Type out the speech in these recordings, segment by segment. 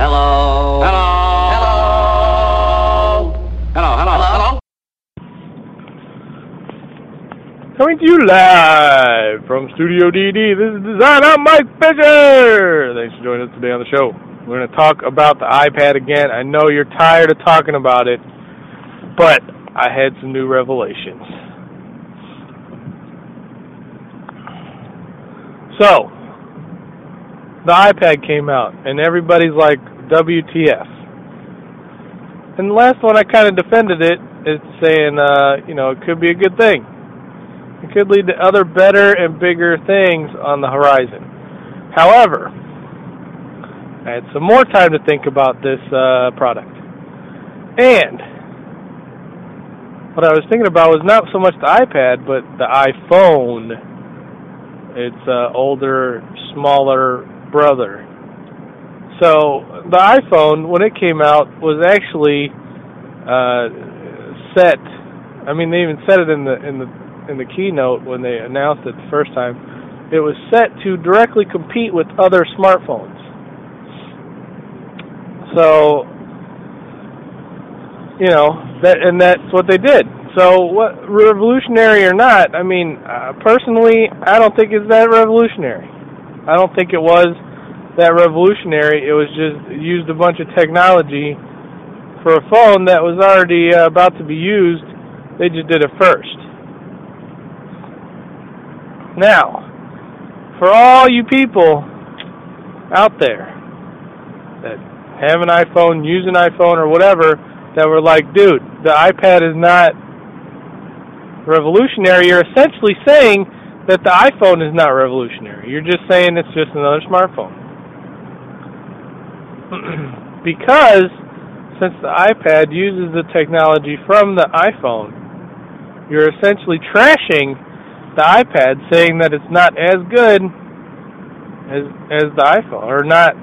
Hello. Hello. Hello. Hello. Hello. Hello. Coming to you live from Studio DD. This is Design. I'm Mike Fisher. Thanks for joining us today on the show. We're going to talk about the iPad again. I know you're tired of talking about it, but I had some new revelations. So, the iPad came out, and everybody's like, WTF. And the last one, I kind of defended it. It's saying, it could be a good thing. It could lead to other better and bigger things on the horizon. However, I had some more time to think about this product. And what I was thinking about was not so much the iPad, but the iPhone. It's an older, smaller brother. So the iPhone, when it came out, was actually set. I mean, they even said it in the keynote when they announced it the first time. It was set to directly compete with other smartphones. So, that's what they did. So, what, revolutionary or not, I mean, personally, I don't think it's that revolutionary. I don't think it was that revolutionary. It was just used a bunch of technology for a phone that was already about to be used. They just did it first. Now, for all you people out there that have an iPhone, use an iPhone, or whatever, that were like, dude, the iPad is not revolutionary, you're essentially saying that the iPhone is not revolutionary. You're just saying it's just another smartphone. Because since the iPad uses the technology from the iPhone, you're essentially trashing the iPad, saying that it's not as good as the iPhone, or not,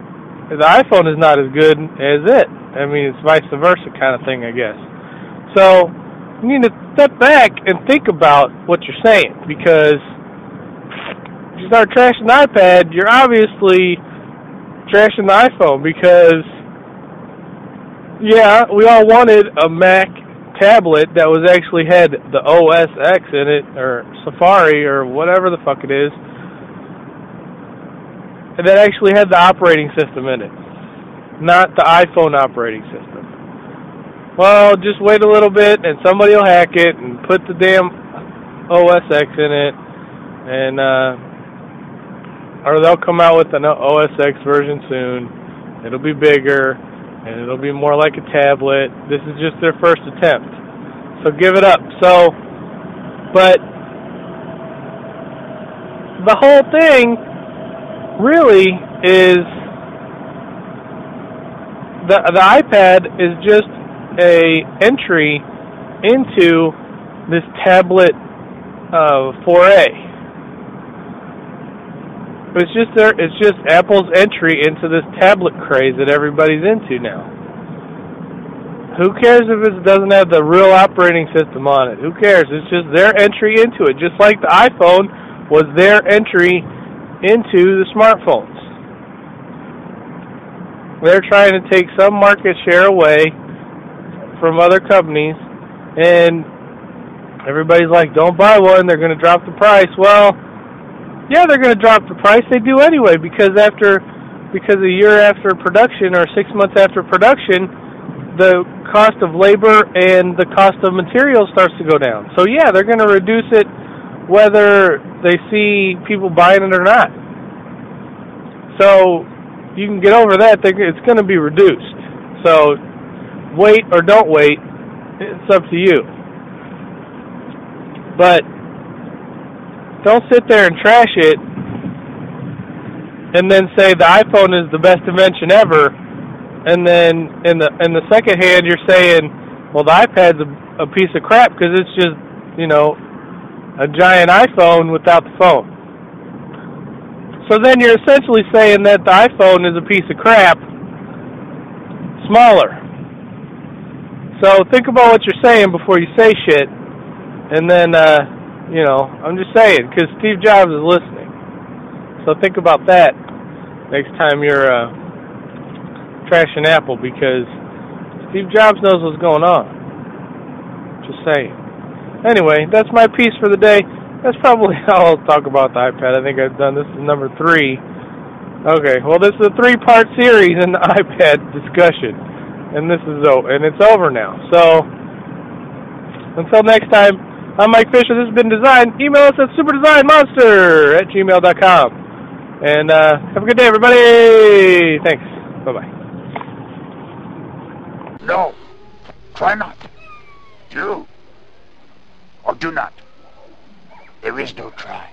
the iPhone is not as good as it. I mean, it's vice versa kind of thing, I guess. So, you need to step back and think about what you're saying, because if you start trashing the iPad, you're obviously trashing the iPhone, because, yeah, we all wanted a Mac tablet that was actually had the OS X in it, or Safari, or whatever the fuck it is, and that actually had the operating system in it, not the iPhone operating system. Well, just wait a little bit, and somebody will hack it and put the damn OS X in it, and or they'll come out with an OS X version soon. It'll be bigger, and it'll be more like a tablet. This is just their first attempt, so give it up. So, but the whole thing really is the iPad is just a entry into this tablet foray. It's just Apple's entry into this tablet craze that everybody's into now. Who cares if it doesn't have the real operating system on it? Who cares? It's just their entry into it, just like the iPhone was their entry into the smartphones. They're trying to take some market share away from other companies, and everybody's like, don't buy one, they're going to drop the price. Well, yeah, they're going to drop the price. They do anyway, because a year after production, or 6 months after production, the cost of labor and the cost of materials starts to go down. So yeah, they're going to reduce it whether they see people buying it or not. So you can get over that. It's going to be reduced. So wait or don't wait, it's up to you. But don't sit there and trash it and then say the iPhone is the best invention ever, and then in the second hand you're saying, well, the iPad's a piece of crap because it's just, a giant iPhone without the phone. So then you're essentially saying that the iPhone is a piece of crap, smaller. So think about what you're saying before you say shit, and then, I'm just saying, because Steve Jobs is listening. So think about that next time you're trashing Apple because Steve Jobs knows what's going on. Just saying. Anyway, that's my piece for the day. That's probably all I'll talk about the iPad. I think I've done, this is number 3. Okay, well, this is a 3-part series in the iPad discussion, and this is and it's over now. So until next time, I'm Mike Fisher. This has been Design. Email us at superdesignmonster@gmail.com. And have a good day, everybody. Thanks. Bye-bye. No. Try not. Do. Or do not. There is no try.